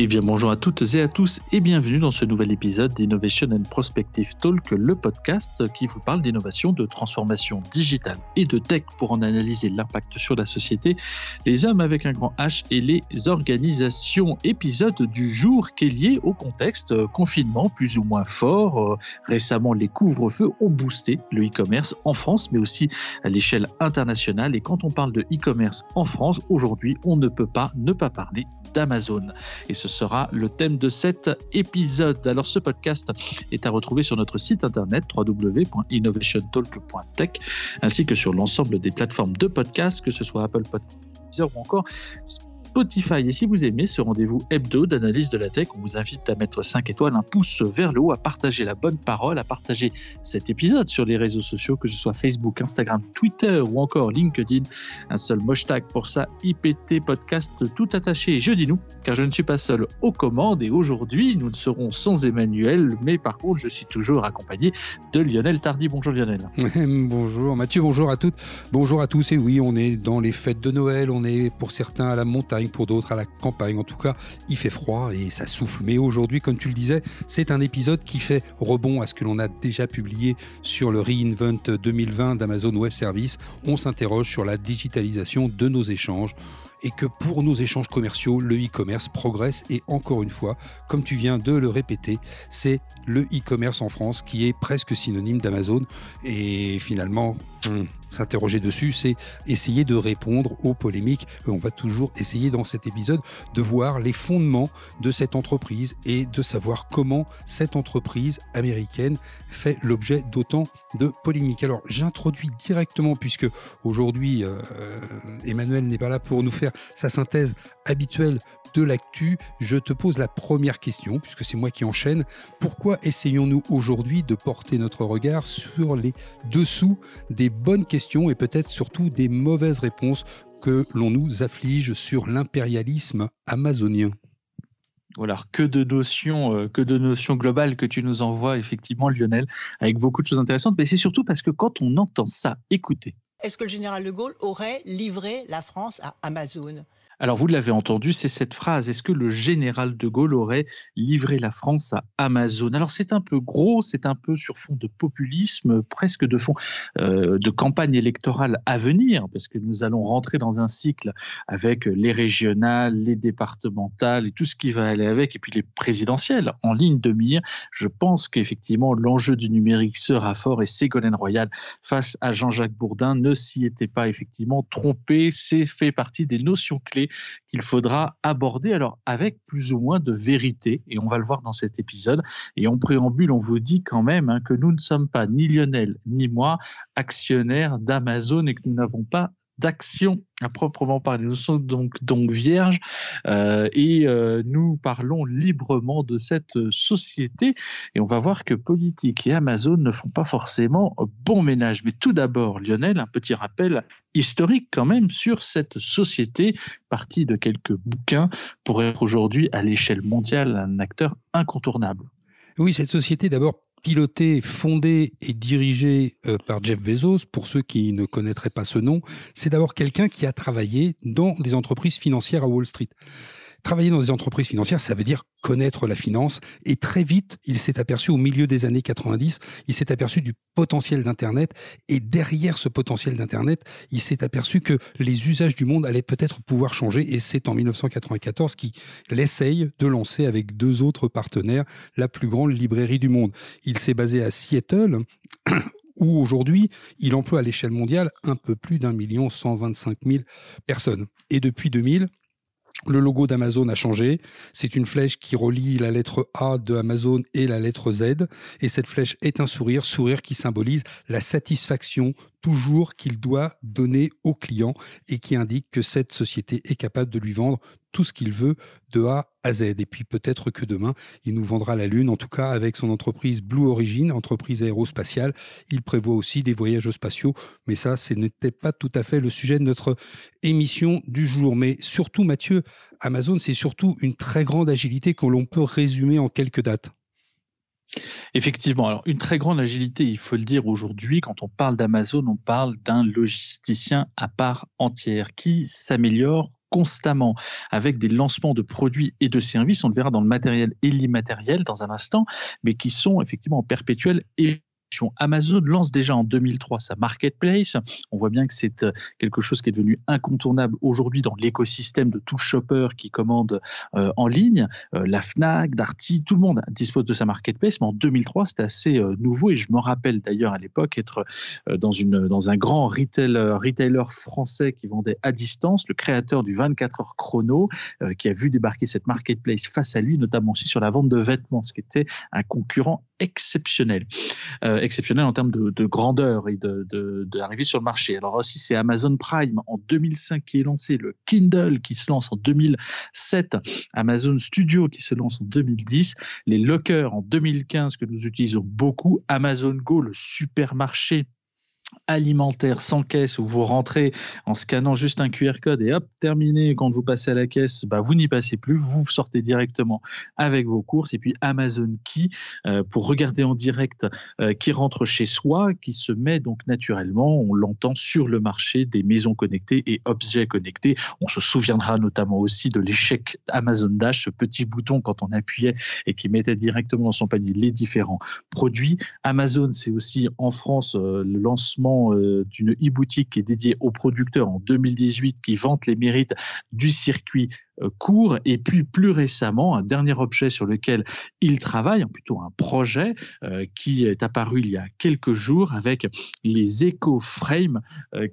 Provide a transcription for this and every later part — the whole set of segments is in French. Eh bien bonjour à toutes et à tous et bienvenue dans ce nouvel épisode d'Innovation and Prospective Talk, le podcast qui vous parle d'innovation, de transformation digitale et de tech pour en analyser l'impact sur la société, les hommes avec un grand H et les organisations. Épisode du jour qui est lié au contexte confinement plus ou moins fort. Récemment, les couvre-feux ont boosté le e-commerce en France, mais aussi à l'échelle internationale. Et quand on parle de e-commerce en France, aujourd'hui, on ne peut pas ne pas parler d'Amazon. Et ce sera le thème de cet épisode. Alors, ce podcast est à retrouver sur notre site internet www.innovationtalk.tech ainsi que sur l'ensemble des plateformes de podcast, que ce soit Apple Podcasts ou encore Spotify. Et si vous aimez ce rendez-vous hebdo d'analyse de la tech, on vous invite à mettre 5 étoiles, un pouce vers le haut, à partager la bonne parole, à partager cet épisode sur les réseaux sociaux, que ce soit Facebook, Instagram, Twitter ou encore LinkedIn. Un seul hashtag pour ça, IPT Podcast tout attaché. Et je dis nous, car je ne suis pas seul aux commandes. Et aujourd'hui, nous ne serons sans Emmanuel, mais par contre, je suis toujours accompagné de Lionel Tardy. Bonjour Lionel. Bonjour Mathieu, bonjour à toutes, bonjour à tous. Et oui, on est dans les fêtes de Noël, on est pour certains à la montagne, pour d'autres à la campagne. En tout cas, il fait froid et ça souffle. Mais aujourd'hui, comme tu le disais, c'est un épisode qui fait rebond à ce que l'on a déjà publié sur le Reinvent 2020 d'Amazon Web Services. On s'interroge sur la digitalisation de nos échanges et que pour nos échanges commerciaux, le e-commerce progresse. Et encore une fois, comme tu viens de le répéter, c'est le e-commerce en France qui est presque synonyme d'Amazon. Et finalement, s'interroger dessus, c'est essayer de répondre aux polémiques. On va toujours essayer dans cet épisode de voir les fondements de cette entreprise et de savoir comment cette entreprise américaine fait l'objet d'autant de polémiques. Alors, j'introduis directement, puisque aujourd'hui, Emmanuel n'est pas là pour nous faire sa synthèse habituelle de l'actu, je te pose la première question, puisque c'est moi qui enchaîne. Pourquoi essayons-nous aujourd'hui de porter notre regard sur les dessous des bonnes questions et peut-être surtout des mauvaises réponses que l'on nous afflige sur l'impérialisme amazonien ? Alors, que de notions globales que tu nous envoies, effectivement, Lionel, avec beaucoup de choses intéressantes, mais c'est surtout parce que quand on entend ça, écoutez. Est-ce que le général de Gaulle aurait livré la France à Amazon ? Alors, vous l'avez entendu, c'est cette phrase. Est-ce que le général de Gaulle aurait livré la France à Amazon ? Alors, c'est un peu gros, c'est un peu sur fond de populisme, presque de fond de campagne électorale à venir, parce que nous allons rentrer dans un cycle avec les régionales, les départementales et tout ce qui va aller avec, et puis les présidentielles en ligne de mire. Je pense qu'effectivement, l'enjeu du numérique sera fort et Ségolène Royal face à Jean-Jacques Bourdin ne s'y était pas effectivement trompé. C'est fait partie des notions clés qu'il faudra aborder, alors avec plus ou moins de vérité, et on va le voir dans cet épisode. Et en préambule, on vous dit quand même que nous ne sommes pas, ni Lionel ni moi, actionnaires d'Amazon et que nous n'avons pas d'action à proprement parler. Nous sommes donc vierges et nous parlons librement de cette société. Et on va voir que politique et Amazon ne font pas forcément bon ménage. Mais tout d'abord, Lionel, un petit rappel historique quand même sur cette société, partie de quelques bouquins, pour être aujourd'hui à l'échelle mondiale un acteur incontournable. Oui, cette société d'abord pilotée, fondée et dirigée par Jeff Bezos, pour ceux qui ne connaîtraient pas ce nom, c'est d'abord quelqu'un qui a travaillé dans des entreprises financières à Wall Street. Travailler dans des entreprises financières, ça veut dire connaître la finance. Et très vite, il s'est aperçu, au milieu des années 90, il s'est aperçu du potentiel d'Internet. Et derrière ce potentiel d'Internet, il s'est aperçu que les usages du monde allaient peut-être pouvoir changer. Et c'est en 1994 qu'il essaye de lancer avec 2 autres partenaires la plus grande librairie du monde. Il s'est basé à Seattle, où aujourd'hui, il emploie à l'échelle mondiale un peu plus d'1 125 000 personnes. Et depuis 2000, le logo d'Amazon a changé. C'est une flèche qui relie la lettre A de Amazon et la lettre Z. Et cette flèche est un sourire qui symbolise la satisfaction toujours qu'il doit donner au client et qui indique que cette société est capable de lui vendre tout ce qu'il veut de A à Z. Et puis peut-être que demain, il nous vendra la Lune. En tout cas, avec son entreprise Blue Origin, entreprise aérospatiale, il prévoit aussi des voyages spatiaux. Mais ça, ce n'était pas tout à fait le sujet de notre émission du jour. Mais surtout, Mathieu, Amazon, c'est surtout une très grande agilité que l'on peut résumer en quelques dates. Effectivement, alors une très grande agilité, il faut le dire aujourd'hui, quand on parle d'Amazon, on parle d'un logisticien à part entière qui s'améliore constamment, avec des lancements de produits et de services, on le verra dans le matériel et l'immatériel dans un instant, mais qui sont effectivement en perpétuelle évolution. Amazon lance déjà en 2003 sa marketplace. On voit bien que c'est quelque chose qui est devenu incontournable aujourd'hui dans l'écosystème de tout shopper qui commande en ligne. La Fnac, Darty, tout le monde dispose de sa marketplace, mais en 2003, c'était assez nouveau et je me rappelle d'ailleurs à l'époque être dans un grand retailer français qui vendait à distance, le créateur du 24 heures chrono qui a vu débarquer cette marketplace face à lui, notamment aussi sur la vente de vêtements, ce qui était un concurrent exceptionnel. Exceptionnel en termes de grandeur et d'arrivée sur le marché. Alors aussi, c'est Amazon Prime en 2005 qui est lancé, le Kindle qui se lance en 2007, Amazon Studio qui se lance en 2010, les lockers en 2015 que nous utilisons beaucoup, Amazon Go, le supermarché alimentaire sans caisse où vous rentrez en scannant juste un QR code et hop, terminé, quand vous passez à la caisse, bah vous n'y passez plus, vous sortez directement avec vos courses. Et puis Amazon Key pour regarder en direct qui rentre chez soi, qui se met donc naturellement, on l'entend sur le marché des maisons connectées et objets connectés. On se souviendra notamment aussi de l'échec Amazon Dash, ce petit bouton quand on appuyait et qui mettait directement dans son panier les différents produits. Amazon, c'est aussi en France le lancement d'une e-boutique qui est dédiée aux producteurs en 2018 qui vante les mérites du circuit court. Et puis plus récemment, un dernier objet sur lequel il travaille, plutôt un projet qui est apparu il y a quelques jours avec les Eco Frames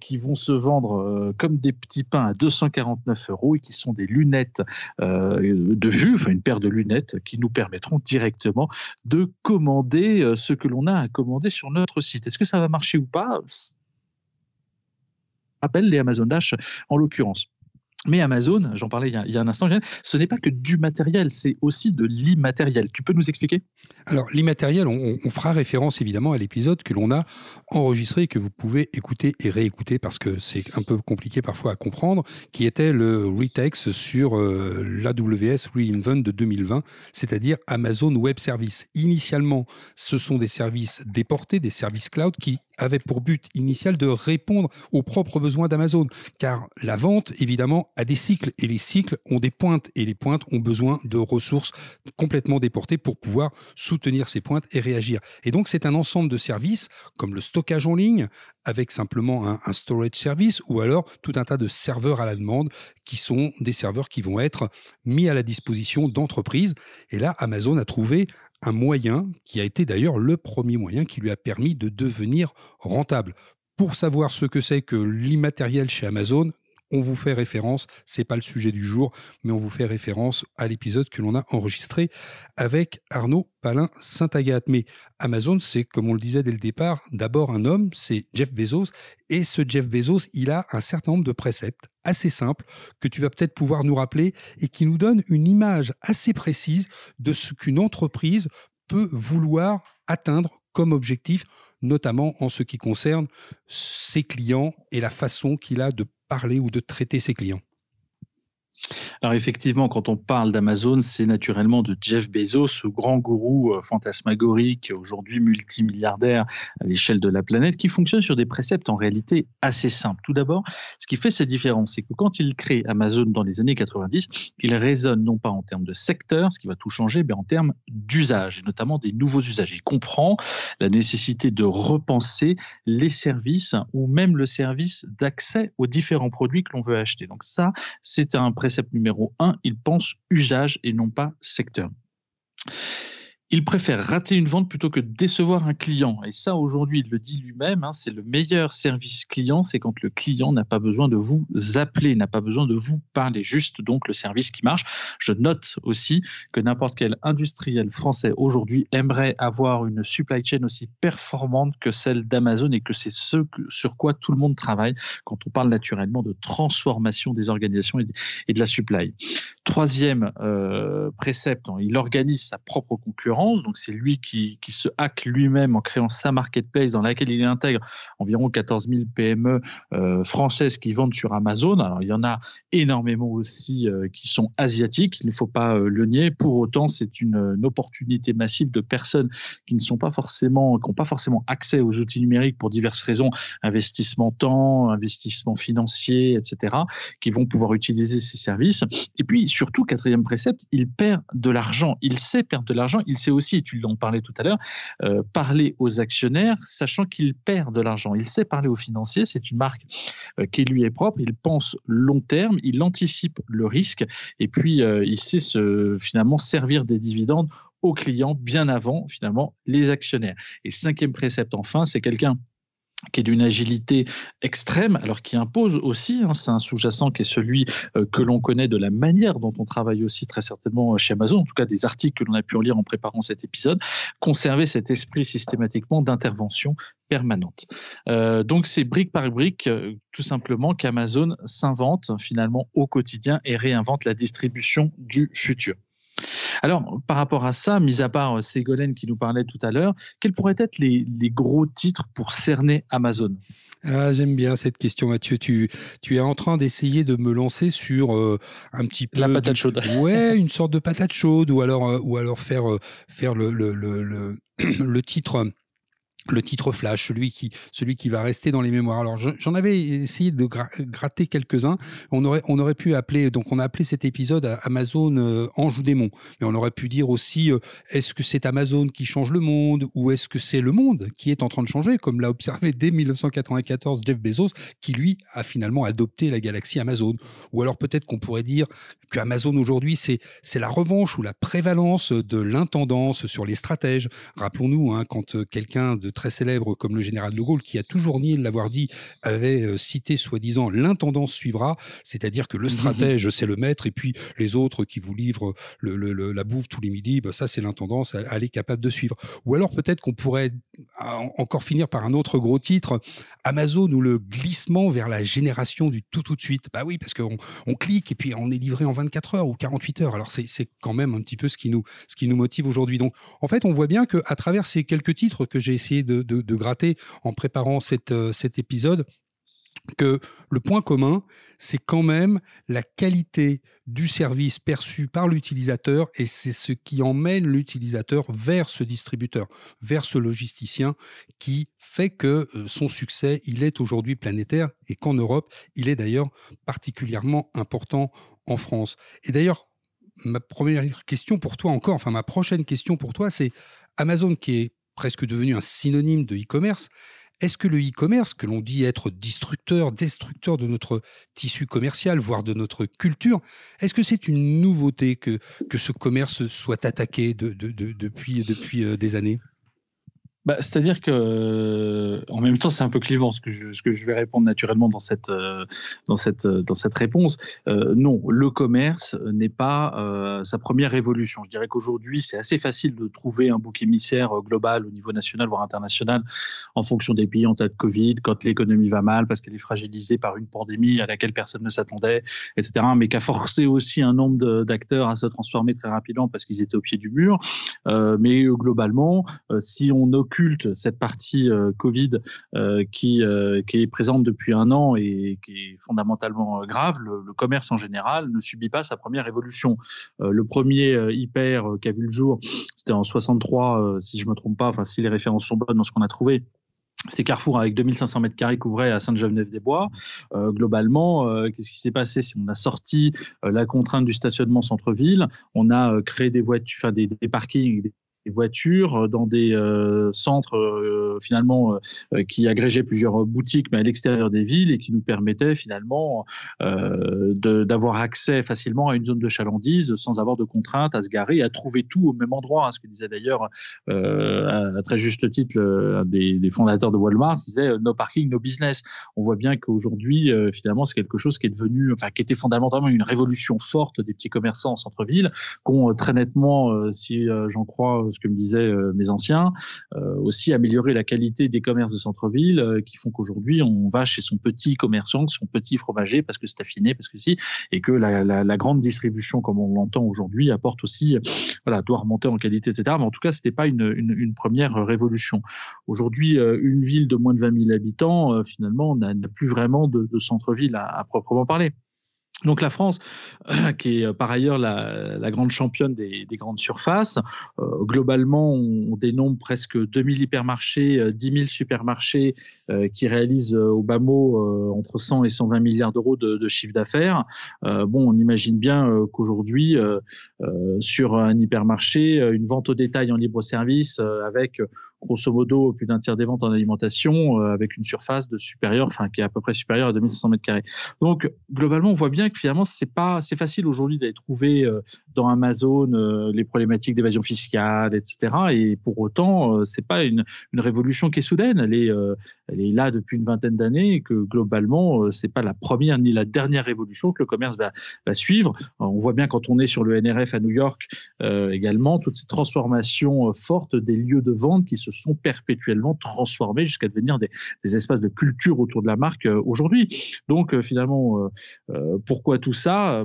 qui vont se vendre comme des petits pains à 249 € et qui sont des lunettes de vue, enfin une paire de lunettes qui nous permettront directement de commander ce que l'on a à commander sur notre site. Est-ce que ça va marcher ou pas? Appelle les Amazon Dash en l'occurrence. Mais Amazon, j'en parlais il y a un instant, ce n'est pas que du matériel, c'est aussi de l'immatériel. Tu peux nous expliquer ? Alors, l'immatériel, on fera référence évidemment à l'épisode que l'on a enregistré et que vous pouvez écouter et réécouter parce que c'est un peu compliqué parfois à comprendre, qui était le retext sur l'AWS Reinvent de 2020, c'est-à-dire Amazon Web Services. Initialement, ce sont des services déportés, des services cloud qui avaient pour but initial de répondre aux propres besoins d'Amazon, car la vente, évidemment, à des cycles, et les cycles ont des pointes, et les pointes ont besoin de ressources complètement déportées pour pouvoir soutenir ces pointes et réagir. Et donc, c'est un ensemble de services, comme le stockage en ligne, avec simplement un storage service, ou alors tout un tas de serveurs à la demande, qui sont des serveurs qui vont être mis à la disposition d'entreprises. Et là, Amazon a trouvé un moyen, qui a été d'ailleurs le premier moyen, qui lui a permis de devenir rentable. Pour savoir ce que c'est que l'immatériel chez Amazon, on vous fait référence, ce n'est pas le sujet du jour, mais on vous fait référence à l'épisode que l'on a enregistré avec Arnaud Palin-Saint-Agathe. Mais Amazon, c'est, comme on le disait dès le départ, d'abord un homme, c'est Jeff Bezos. Et ce Jeff Bezos, il a un certain nombre de préceptes assez simples que tu vas peut-être pouvoir nous rappeler et qui nous donnent une image assez précise de ce qu'une entreprise peut vouloir atteindre comme objectif, notamment en ce qui concerne ses clients et la façon qu'il a de parler ou de traiter ses clients. Alors effectivement, quand on parle d'Amazon, c'est naturellement de Jeff Bezos, ce grand gourou fantasmagorique, aujourd'hui multimilliardaire à l'échelle de la planète, qui fonctionne sur des préceptes en réalité assez simples. Tout d'abord, ce qui fait cette différence, c'est que quand il crée Amazon dans les années 90, il raisonne non pas en termes de secteur, ce qui va tout changer, mais en termes d'usage, et notamment des nouveaux usages. Il comprend la nécessité de repenser les services ou même le service d'accès aux différents produits que l'on veut acheter. Donc ça, c'est un précepte numéro 1, il pense usage et non pas secteur. Il préfère rater une vente plutôt que décevoir un client. Et ça, aujourd'hui, il le dit lui-même, c'est le meilleur service client, c'est quand le client n'a pas besoin de vous appeler, n'a pas besoin de vous parler, juste donc le service qui marche. Je note aussi que n'importe quel industriel français aujourd'hui aimerait avoir une supply chain aussi performante que celle d'Amazon et que c'est ce sur quoi tout le monde travaille quand on parle naturellement de transformation des organisations et de la supply. Troisième précepte, il organise sa propre concurrence, donc c'est lui qui se hack lui-même en créant sa marketplace dans laquelle il intègre environ 14 000 PME françaises qui vendent sur Amazon. Alors il y en a énormément aussi qui sont asiatiques, il ne faut pas le nier. Pour autant, c'est une opportunité massive de personnes qui ne sont pas forcément, qui n'ont pas forcément accès aux outils numériques pour diverses raisons, investissement temps, investissement financier, etc., qui vont pouvoir utiliser ces services. Et puis surtout, quatrième précepte, il perd de l'argent. Il sait perdre de l'argent. Il sait aussi, tu en parlais tout à l'heure, parler aux actionnaires, sachant qu'il perd de l'argent. Il sait parler aux financiers. C'est une marque qui lui est propre. Il pense long terme. Il anticipe le risque. Et puis, il sait finalement servir des dividendes aux clients bien avant, finalement, les actionnaires. Et cinquième précepte, enfin, c'est quelqu'un qui est d'une agilité extrême, alors qui impose aussi, c'est un sous-jacent qui est celui que l'on connaît de la manière dont on travaille aussi très certainement chez Amazon, en tout cas des articles que l'on a pu lire en préparant cet épisode, conserver cet esprit systématiquement d'intervention permanente. Donc c'est brique par brique, tout simplement, qu'Amazon s'invente finalement au quotidien et réinvente la distribution du futur. Alors, par rapport à ça, mis à part Ségolène qui nous parlait tout à l'heure, quels pourraient être les gros titres pour cerner Amazon ? Ah, j'aime bien cette question, Mathieu. Tu es en train d'essayer de me lancer sur un petit peu... La patate chaude. Ouais, une sorte de patate chaude, ou alors faire le titre... Le titre flash, celui qui va rester dans les mémoires. Alors, j'en avais essayé de gratter quelques-uns. On aurait pu appeler, donc on a appelé cet épisode Amazon ange ou démon. Mais on aurait pu dire aussi, est-ce que c'est Amazon qui change le monde ou est-ce que c'est le monde qui est en train de changer, comme l'a observé dès 1994 Jeff Bezos, qui lui a finalement adopté la galaxie Amazon. Ou alors peut-être qu'on pourrait dire que Amazon aujourd'hui, c'est la revanche ou la prévalence de l'intendance sur les stratèges. Rappelons-nous, quand quelqu'un de très célèbre comme le général de Gaulle, qui a toujours nié de l'avoir dit, avait cité soi-disant « l'intendance suivra », c'est-à-dire que le stratège, c'est le maître, et puis les autres qui vous livrent la bouffe tous les midis, ça c'est l'intendance, elle est capable de suivre. Ou alors peut-être qu'on pourrait encore finir par un autre gros titre, Amazon ou le glissement vers la génération du tout de suite. Bah oui, parce qu'on clique et puis on est livré en 24 heures ou 48 heures, alors c'est quand même un petit peu ce qui nous motive aujourd'hui. Donc en fait, on voit bien qu'à travers ces quelques titres que j'ai essayé de gratter en préparant cet épisode, que le point commun, c'est quand même la qualité du service perçu par l'utilisateur, et c'est ce qui emmène l'utilisateur vers ce distributeur, vers ce logisticien, qui fait que son succès, il est aujourd'hui planétaire, et qu'en Europe, il est d'ailleurs particulièrement important en France. Et d'ailleurs, ma prochaine question pour toi, c'est Amazon qui est presque devenu un synonyme de e-commerce. Est-ce que le e-commerce, que l'on dit être destructeur de notre tissu commercial, voire de notre culture, est-ce que c'est une nouveauté que ce commerce soit attaqué depuis des années ? C'est-à-dire que, en même temps, c'est un peu clivant ce que je vais répondre naturellement dans cette réponse. Non, le commerce n'est pas sa première révolution. Je dirais qu'aujourd'hui, c'est assez facile de trouver un bouc émissaire global au niveau national, voire international, en fonction des pays en tas de Covid, quand l'économie va mal, parce qu'elle est fragilisée par une pandémie à laquelle personne ne s'attendait, etc., mais qui a forcé aussi un nombre d'acteurs à se transformer très rapidement parce qu'ils étaient au pied du mur. Mais globalement, si on occulte cette partie Covid qui est présente depuis un an et qui est fondamentalement grave, le commerce en général ne subit pas sa première évolution. Le premier hyper qui a vu le jour, c'était en 1963, si je ne me trompe pas, si les références sont bonnes dans ce qu'on a trouvé. C'était Carrefour avec 2500 mètres carrés couvrés à Sainte-Geneviève-des-Bois. Globalement, qu'est-ce qui s'est passé ? On a sorti la contrainte du stationnement centre-ville, on a créé des voitures, des parkings, des voitures dans des centres finalement qui agrégeaient plusieurs boutiques mais à l'extérieur des villes et qui nous permettaient finalement d'avoir accès facilement à une zone de chalandise sans avoir de contraintes à se garer, à trouver tout au même endroit. Ce que disait d'ailleurs à très juste titre des fondateurs de Walmart, disait no parking, no business. On voit bien qu'aujourd'hui finalement c'est quelque chose qui est devenu, qui était fondamentalement une révolution forte des petits commerçants en centre-ville, qui ont très nettement, si j'en crois ce que me disaient mes anciens, aussi améliorer la qualité des commerces de centre-ville qui font qu'aujourd'hui, on va chez son petit commerçant, son petit fromager, parce que c'est affiné, parce que si, et que la grande distribution, comme on l'entend aujourd'hui, apporte aussi, voilà, doit remonter en qualité, etc. Mais en tout cas, c'était pas une première révolution. Aujourd'hui, une ville de moins de 20 000 habitants, finalement, on n'a plus vraiment de centre-ville à proprement parler. Donc la France, qui est par ailleurs la grande championne des grandes surfaces, globalement on dénombre presque 2000 hypermarchés, 10 000 supermarchés qui réalisent au bas mot entre 100 et 120 milliards d'euros de chiffre d'affaires. Bon, on imagine bien qu'aujourd'hui, sur un hypermarché, une vente au détail en libre service avec grosso modo plus d'un tiers des ventes en alimentation, avec une surface qui est à peu près supérieure à 2500 m². Donc globalement, on voit bien que finalement c'est facile aujourd'hui d'aller trouver dans Amazon les problématiques d'évasion fiscale, etc. Et pour autant, c'est pas une révolution qui est soudaine. Elle est là depuis une vingtaine d'années, et que globalement, c'est pas la première ni la dernière révolution que le commerce va suivre. On voit bien quand on est sur le NRF à New York également toutes ces transformations fortes des lieux de vente qui se sont perpétuellement transformés jusqu'à devenir des espaces de culture autour de la marque aujourd'hui. Donc finalement, pourquoi tout ça ?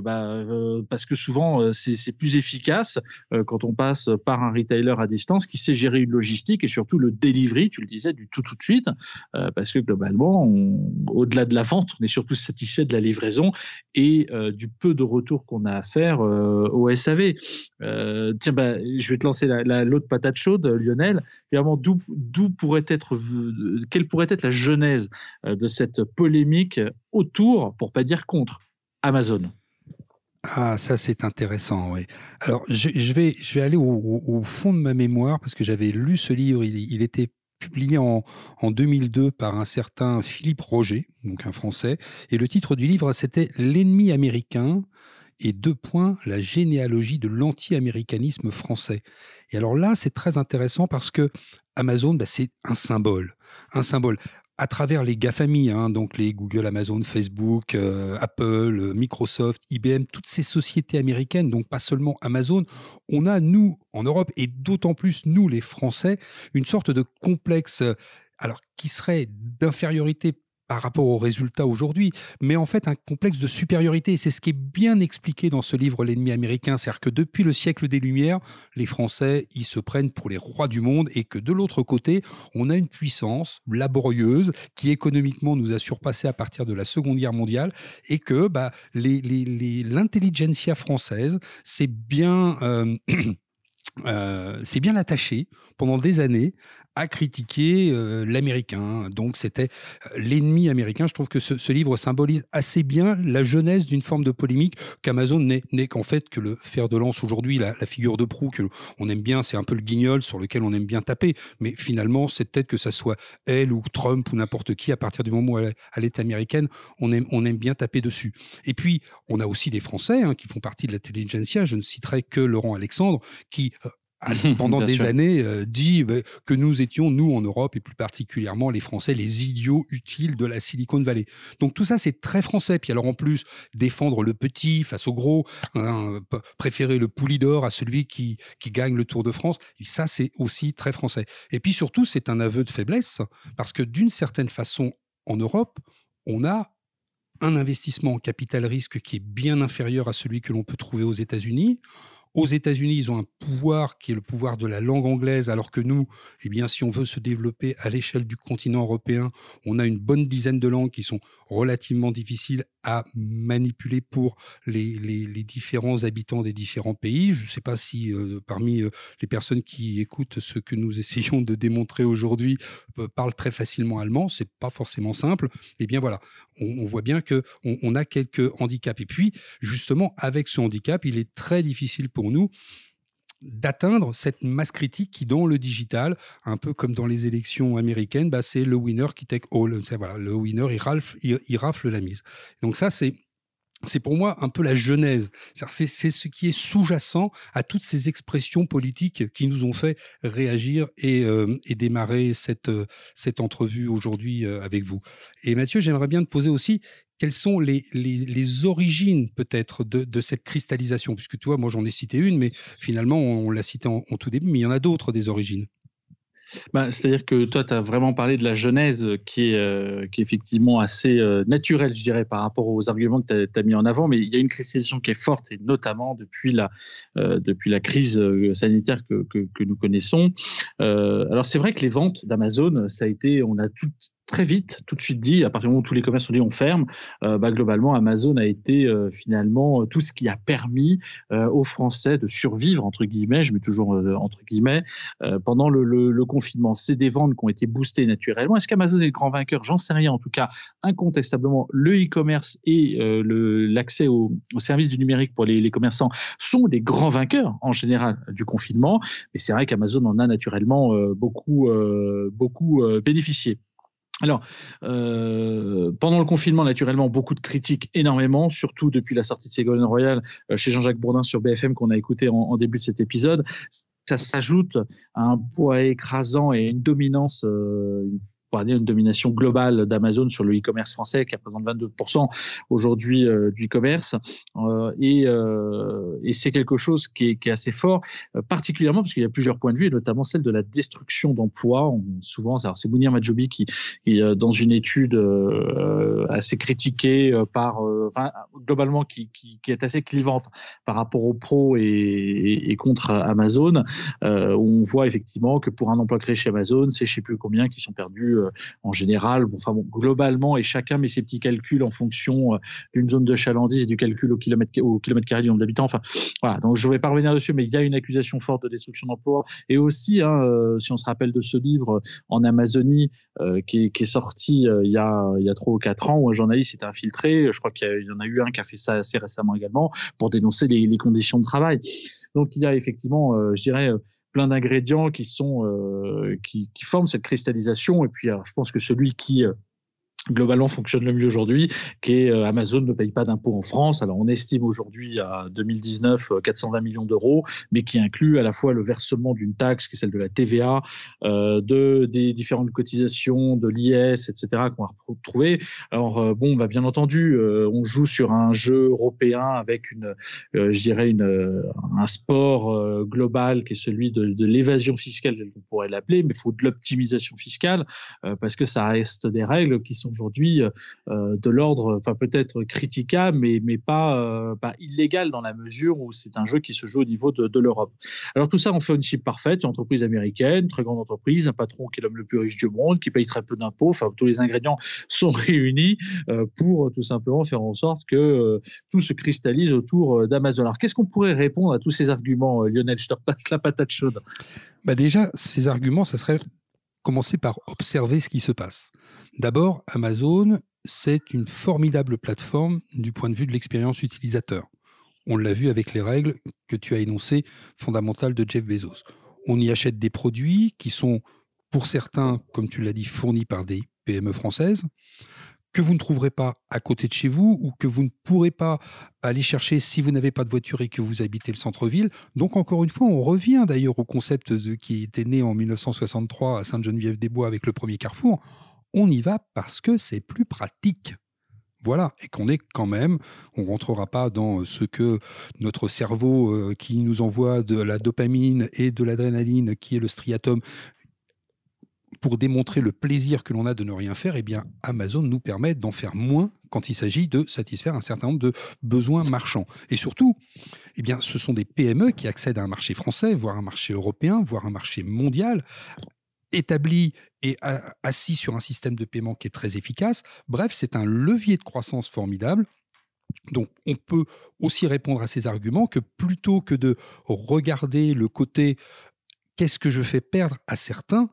Parce que souvent, c'est plus efficace quand on passe par un retailer à distance qui sait gérer une logistique et surtout le delivery, tu le disais, du tout de suite, parce que globalement, au-delà de la vente, on est surtout satisfait de la livraison et du peu de retour qu'on a à faire au SAV. Tiens, je vais te lancer l'autre patate chaude, Lionel. Finalement, quelle pourrait être la genèse de cette polémique autour, pour ne pas dire contre, Amazon? Ah, ça c'est intéressant, oui. Alors, je vais aller au fond de ma mémoire, parce que j'avais lu ce livre, il était publié en 2002 par un certain Philippe Roger, donc un Français, et le titre du livre, c'était « L'ennemi américain ». Et la généalogie de l'anti-américanisme français. Et alors là, c'est très intéressant parce que Amazon, c'est un symbole. Un symbole à travers les GAFAMI, donc les Google, Amazon, Facebook, Apple, Microsoft, IBM, toutes ces sociétés américaines, donc pas seulement Amazon. On a, nous, en Europe, et d'autant plus nous, les Français, une sorte de complexe qui serait d'infériorité par rapport aux résultats aujourd'hui, mais en fait un complexe de supériorité. C'est ce qui est bien expliqué dans ce livre « L'ennemi américain », c'est-à-dire que depuis le siècle des Lumières, les Français, ils se prennent pour les rois du monde et que de l'autre côté, on a une puissance laborieuse qui économiquement nous a surpassés à partir de la Seconde Guerre mondiale et que l'intelligentsia française s'est bien, bien attachée pendant des années à critiquer l'américain. Donc, c'était l'ennemi américain. Je trouve que ce livre symbolise assez bien la genèse d'une forme de polémique qu'Amazon n'est qu'en fait que le fer de lance aujourd'hui, la figure de proue que on aime bien, c'est un peu le guignol sur lequel on aime bien taper. Mais finalement, c'est peut-être que ça soit elle ou Trump ou n'importe qui, à partir du moment où elle est américaine, on aime bien taper dessus. Et puis, on a aussi des Français qui font partie de l'intelligentsia. Je ne citerai que Laurent Alexandre qui... pendant des années, dit que nous étions, nous en Europe, et plus particulièrement les Français, les idiots utiles de la Silicon Valley. Donc tout ça, c'est très français. Puis alors en plus, défendre le petit face au gros, préférer le Poulidor à celui qui gagne le Tour de France, et ça c'est aussi très français. Et puis surtout, c'est un aveu de faiblesse, parce que d'une certaine façon, en Europe, on a un investissement en capital risque qui est bien inférieur à celui que l'on peut trouver aux États-Unis. Aux États-Unis, ils ont un pouvoir qui est le pouvoir de la langue anglaise, alors que nous, eh bien, si on veut se développer à l'échelle du continent européen, on a une bonne dizaine de langues qui sont relativement difficiles à manipuler pour les différents habitants des différents pays. Je ne sais pas si parmi les personnes qui écoutent ce que nous essayons de démontrer aujourd'hui parlent très facilement allemand, ce n'est pas forcément simple. Eh bien voilà, on voit bien qu'on a quelques handicaps. Et puis, justement, avec ce handicap, il est très difficile pour nous d'atteindre cette masse critique qui, dans le digital, un peu comme dans les élections américaines, c'est le winner qui take all. Voilà, le winner, il rafle la mise. Donc ça, c'est pour moi un peu la genèse. C'est ce qui est sous-jacent à toutes ces expressions politiques qui nous ont fait réagir et démarrer cette entrevue aujourd'hui avec vous. Et Mathieu, j'aimerais bien te poser aussi quelles sont les origines peut-être de cette cristallisation? Puisque tu vois, moi j'en ai cité une, mais finalement on l'a cité en tout début, mais il y en a d'autres des origines. Bah, c'est-à-dire que toi, tu as vraiment parlé de la genèse qui est effectivement assez naturelle, je dirais, par rapport aux arguments que tu as mis en avant. Mais il y a une cristallisation qui est forte, et notamment depuis la crise sanitaire que nous connaissons. Alors, c'est vrai que les ventes d'Amazon, ça a été, on a tout de suite dit, à partir du moment où tous les commerces ont dit on ferme, globalement Amazon a été finalement tout ce qui a permis aux Français de survivre, entre guillemets, je mets toujours entre guillemets, pendant le confinement. C'est des ventes qui ont été boostées naturellement. Est-ce qu'Amazon est le grand vainqueur? J'en sais rien. En tout cas, incontestablement, le e-commerce et l'accès aux services du numérique pour les commerçants sont des grands vainqueurs en général du confinement. Mais c'est vrai qu'Amazon en a naturellement beaucoup bénéficié. Alors, pendant le confinement, naturellement, beaucoup de critiques, énormément, surtout depuis la sortie de Ségolène Royal chez Jean-Jacques Bourdin sur BFM qu'on a écouté en début de cet épisode. Ça s'ajoute à un poids écrasant et une dominance, une domination globale d'Amazon sur le e-commerce français qui représente 22% aujourd'hui du e-commerce. Et c'est quelque chose qui est assez fort, particulièrement parce qu'il y a plusieurs points de vue, et notamment celle de la destruction d'emplois. Souvent, c'est Mounir Mahjoubi qui dans une étude assez critiquée, globalement qui est assez clivante par rapport aux pros et contre Amazon, où on voit effectivement que pour un emploi créé chez Amazon, c'est je ne sais plus combien qui sont perdus en général, globalement, et chacun met ses petits calculs en fonction d'une zone de chalandise et du calcul au kilomètre carré du nombre d'habitants. Donc je ne vais pas revenir dessus, mais il y a une accusation forte de destruction d'emploi. Et aussi, si on se rappelle de ce livre en Amazonie qui est sorti il y a 3 ou 4 ans, où un journaliste s'est infiltré, je crois qu'il y en a eu un qui a fait ça assez récemment également, pour dénoncer les conditions de travail. Donc il y a effectivement, je dirais, plein d'ingrédients qui forment cette cristallisation. Et puis, alors, je pense que celui qui globalement fonctionne le mieux aujourd'hui, qui est Amazon ne paye pas d'impôts en France. Alors on estime aujourd'hui à 2019 420 millions d'euros, mais qui inclut à la fois le versement d'une taxe qui est celle de la TVA, des différentes cotisations, de l'IS, etc. qu'on va retrouver. Alors bien entendu, on joue sur un jeu européen avec un sport global qui est celui de l'évasion fiscale, on pourrait l'appeler, mais il faut de l'optimisation fiscale parce que ça reste des règles qui sont aujourd'hui de l'ordre, peut-être critiquable, mais pas illégal dans la mesure où c'est un jeu qui se joue au niveau de l'Europe. Alors tout ça, on fait une cible parfaite, une entreprise américaine, une très grande entreprise, un patron qui est l'homme le plus riche du monde, qui paye très peu d'impôts, tous les ingrédients sont réunis pour tout simplement faire en sorte que tout se cristallise autour d'Amazon. Alors qu'est-ce qu'on pourrait répondre à tous ces arguments, Lionel? Je te repasse la patate chaude. Déjà, ces arguments, ça serait commencer par observer ce qui se passe. D'abord, Amazon, c'est une formidable plateforme du point de vue de l'expérience utilisateur. On l'a vu avec les règles que tu as énoncées, fondamentales de Jeff Bezos. On y achète des produits qui sont, pour certains, comme tu l'as dit, fournis par des PME françaises, que vous ne trouverez pas à côté de chez vous ou que vous ne pourrez pas aller chercher si vous n'avez pas de voiture et que vous habitez le centre-ville. Donc, encore une fois, on revient d'ailleurs au concept qui était né en 1963 à Sainte-Geneviève-des-Bois avec le premier Carrefour. On y va parce que c'est plus pratique. Voilà, et qu'on est quand même, on ne rentrera pas dans ce que notre cerveau qui nous envoie de la dopamine et de l'adrénaline, qui est le striatum, pour démontrer le plaisir que l'on a de ne rien faire, Amazon nous permet d'en faire moins quand il s'agit de satisfaire un certain nombre de besoins marchands. Et surtout, ce sont des PME qui accèdent à un marché français, voire un marché européen, voire un marché mondial, établi et assis sur un système de paiement qui est très efficace. Bref, c'est un levier de croissance formidable. Donc, on peut aussi répondre à ces arguments que plutôt que de regarder le côté « qu'est-ce que je fais perdre à certains ?»,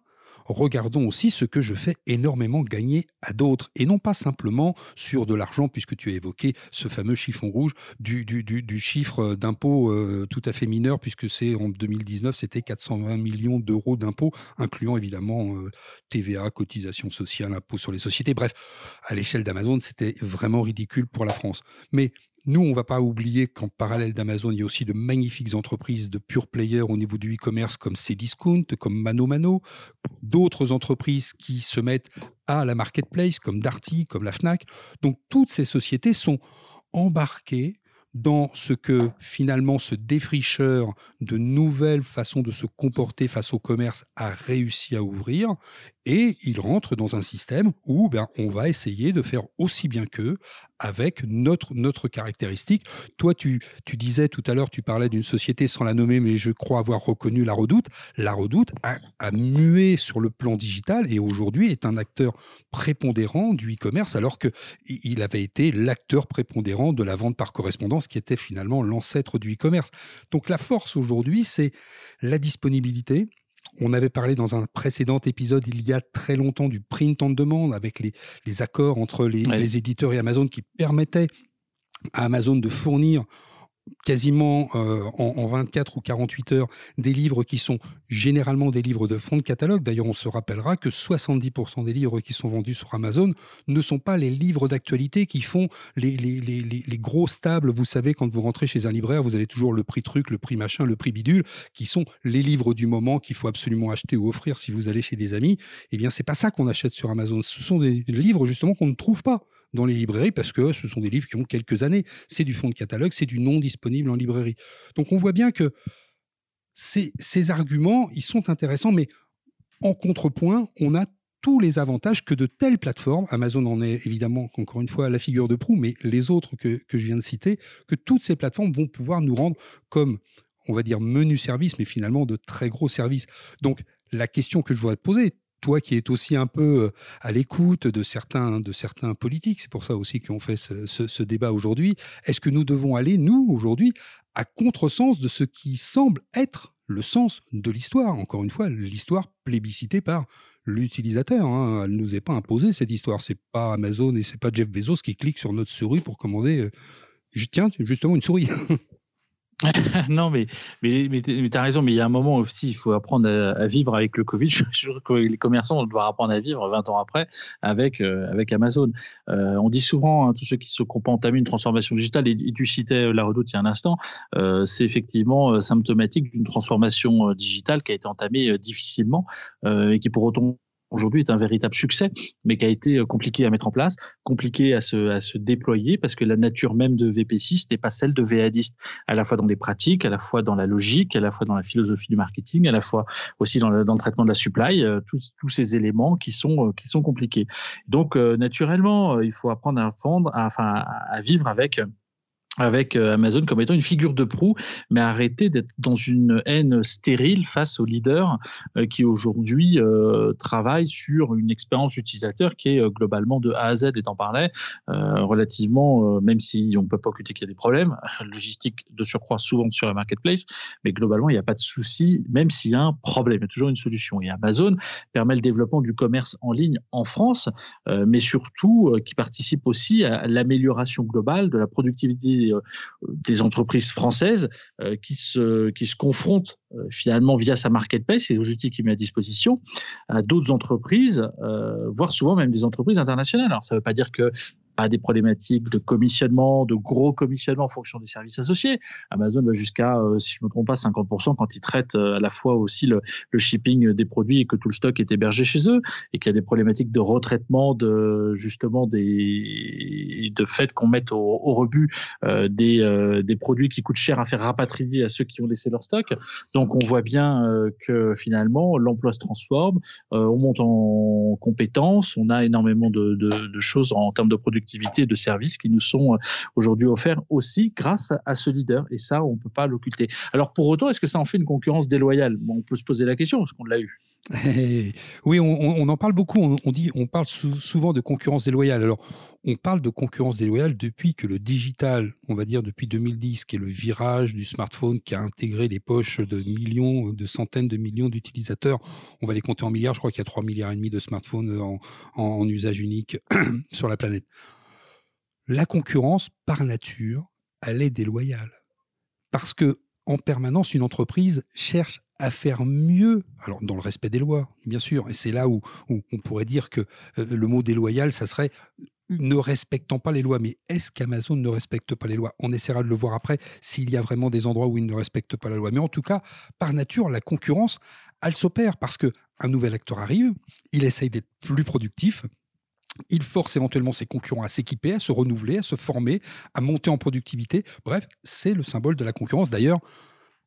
regardons aussi ce que je fais énormément gagner à d'autres, et non pas simplement sur de l'argent, puisque tu as évoqué ce fameux chiffon rouge du chiffre d'impôt tout à fait mineur, puisque c'est en 2019, c'était 420 millions d'euros d'impôts, incluant évidemment TVA, cotisation sociale, impôt sur les sociétés. Bref, à l'échelle d'Amazon, c'était vraiment ridicule pour la France. Mais Nous, on ne va pas oublier qu'en parallèle d'Amazon, il y a aussi de magnifiques entreprises de pure player au niveau du e-commerce comme Cdiscount, comme Mano Mano, d'autres entreprises qui se mettent à la marketplace comme Darty, comme la Fnac. Donc, toutes ces sociétés sont embarquées dans ce que finalement ce défricheur de nouvelles façons de se comporter face au commerce a réussi à ouvrir, et il rentre dans un système où on va essayer de faire aussi bien qu'eux avec notre caractéristique. Toi, tu disais tout à l'heure, tu parlais d'une société sans la nommer, mais je crois avoir reconnu La Redoute. La Redoute a mué sur le plan digital et aujourd'hui est un acteur prépondérant du e-commerce, alors qu'il avait été l'acteur prépondérant de la vente par correspondance qui était finalement l'ancêtre du e-commerce. Donc la force aujourd'hui, c'est la disponibilité. On avait parlé dans un précédent épisode, il y a très longtemps, du print on demand avec les accords entre les éditeurs et Amazon qui permettaient à Amazon de fournir quasiment en 24 ou 48 heures des livres qui sont généralement des livres de fond de catalogue. D'ailleurs, on se rappellera que 70% des livres qui sont vendus sur Amazon ne sont pas les livres d'actualité qui font les grosses tables. Vous savez, quand vous rentrez chez un libraire, vous avez toujours le prix truc, le prix machin, le prix bidule, qui sont les livres du moment qu'il faut absolument acheter ou offrir si vous allez chez des amis. Eh bien, c'est pas ça qu'on achète sur Amazon. Ce sont des livres justement qu'on ne trouve pas dans les librairies, parce que ce sont des livres qui ont quelques années. C'est du fond de catalogue, c'est du non disponible en librairie. Donc, on voit bien que ces arguments, ils sont intéressants, mais en contrepoint, on a tous les avantages que de telles plateformes, Amazon en est évidemment, encore une fois, la figure de proue, mais les autres que je viens de citer, que toutes ces plateformes vont pouvoir nous rendre comme, on va dire, menu service, mais finalement de très gros services. Donc, la question que je voudrais te poser, toi qui es aussi un peu à l'écoute de certains politiques, c'est pour ça aussi qu'on fait ce débat aujourd'hui, est-ce que nous devons aller, nous, aujourd'hui, à contresens de ce qui semble être le sens de l'histoire? Encore une fois, l'histoire plébiscitée par l'utilisateur, hein. Elle ne nous est pas imposée, cette histoire. Ce n'est pas Amazon et ce n'est pas Jeff Bezos qui clique sur notre souris pour commander, tiens, justement, une souris. Non, mais tu as raison, mais il y a un moment aussi, il faut apprendre à vivre avec le Covid. Je jure que les commerçants, on doit apprendre à vivre 20 ans après avec Amazon. On dit souvent, hein, tous ceux qui se comprennent entamer une transformation digitale, et tu citais La Redoute il y a un instant, c'est effectivement symptomatique d'une transformation digitale qui a été entamée difficilement et qui pour autant aujourd'hui est un véritable succès, mais qui a été compliqué à mettre en place, compliqué à se déployer, parce que la nature même de VP6 n'est pas celle de VA10, à la fois dans les pratiques, à la fois dans la logique, à la fois dans la philosophie du marketing, à la fois aussi dans le traitement de la supply, tous ces éléments qui sont compliqués. Donc, naturellement, il faut apprendre à vivre avec Amazon comme étant une figure de proue, mais arrêter d'être dans une haine stérile face aux leaders qui aujourd'hui travaillent sur une expérience utilisateur qui est globalement de A à Z, et t'en parlais, relativement, même si on ne peut pas occulter qu'il y a des problèmes, logistique de surcroît souvent sur la marketplace, mais globalement il n'y a pas de souci, même s'il y a un problème, il y a toujours une solution. Et Amazon permet le développement du commerce en ligne en France, mais surtout qui participe aussi à l'amélioration globale de la productivité des entreprises françaises qui se confrontent finalement via sa marketplace et les outils qu'il met à disposition à d'autres entreprises, voire souvent même des entreprises internationales. Alors ça ne veut pas dire que pas des problématiques de commissionnement, de gros commissionnement en fonction des services associés. Amazon va jusqu'à, si je ne me trompe pas, 50% quand ils traitent à la fois aussi le shipping des produits et que tout le stock est hébergé chez eux, et qu'il y a des problématiques de retraitement de fait qu'on mette au rebut des produits qui coûtent cher à faire rapatrier à ceux qui ont laissé leur stock. Donc on voit bien que finalement l'emploi se transforme, on monte en compétences, on a énormément de choses en termes de productivité, de services qui nous sont aujourd'hui offerts aussi grâce à ce leader, et ça on ne peut pas l'occulter. Alors pour autant, est-ce que ça en fait une concurrence déloyale? On peut se poser la question, parce qu'on l'a eu. Oui, on en parle beaucoup, on parle souvent de concurrence déloyale. Alors on parle de concurrence déloyale depuis que le digital, on va dire depuis 2010, qui est le virage du smartphone qui a intégré les poches de millions, de centaines de millions d'utilisateurs. On va les compter en milliards, je crois qu'il y a 3,5 milliards de smartphones en usage unique sur la planète. La concurrence, par nature, elle est déloyale. Parce que en permanence, une entreprise cherche à faire mieux, alors dans le respect des lois, bien sûr. Et c'est là où on pourrait dire que le mot déloyal, ça serait ne respectant pas les lois. Mais est-ce qu'Amazon ne respecte pas les lois? On essaiera de le voir après s'il y a vraiment des endroits où ils ne respectent pas la loi. Mais en tout cas, par nature, la concurrence, elle s'opère parce qu'un nouvel acteur arrive, il essaye d'être plus productif, il force éventuellement ses concurrents à s'équiper, à se renouveler, à se former, à monter en productivité. Bref, c'est le symbole de la concurrence. D'ailleurs,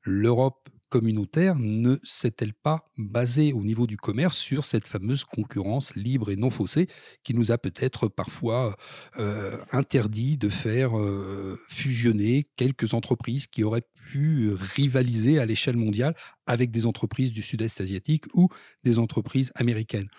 l'Europe communautaire ne s'est-elle pas basée au niveau du commerce sur cette fameuse concurrence libre et non faussée qui nous a peut-être parfois interdit de faire fusionner quelques entreprises qui auraient pu rivaliser à l'échelle mondiale avec des entreprises du sud-est asiatique ou des entreprises américaines.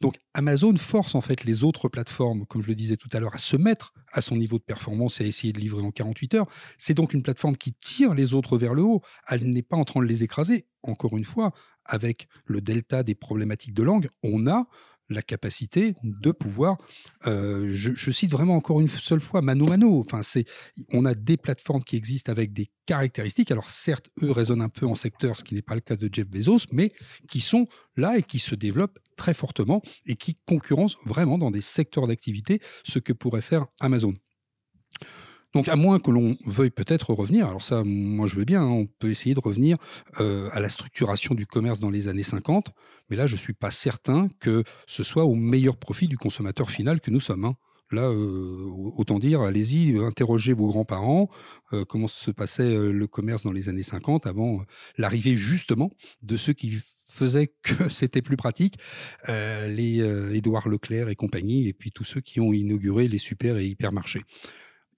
Donc Amazon force en fait les autres plateformes, comme je le disais tout à l'heure, à se mettre à son niveau de performance et à essayer de livrer en 48 heures. C'est donc une plateforme qui tire les autres vers le haut. Elle n'est pas en train de les écraser. Encore une fois, avec le delta des problématiques de langue, on a la capacité de pouvoir... je cite vraiment encore une seule fois Mano Mano. Enfin, on a des plateformes qui existent avec des caractéristiques. Alors certes, eux résonnent un peu en secteur, ce qui n'est pas le cas de Jeff Bezos, mais qui sont là et qui se développent très fortement et qui concurrencent vraiment dans des secteurs d'activité ce que pourrait faire Amazon. Donc, à moins que l'on veuille peut-être revenir, alors ça, moi, je veux bien, hein, on peut essayer de revenir à la structuration du commerce dans les années 50, mais là, je ne suis pas certain que ce soit au meilleur profit du consommateur final que nous sommes. Hein. Là, autant dire, allez-y, interrogez vos grands-parents, comment se passait le commerce dans les années 50 avant l'arrivée, justement, de ceux qui faisaient que c'était plus pratique, les Édouard Leclerc et compagnie, et puis tous ceux qui ont inauguré les super et hypermarchés.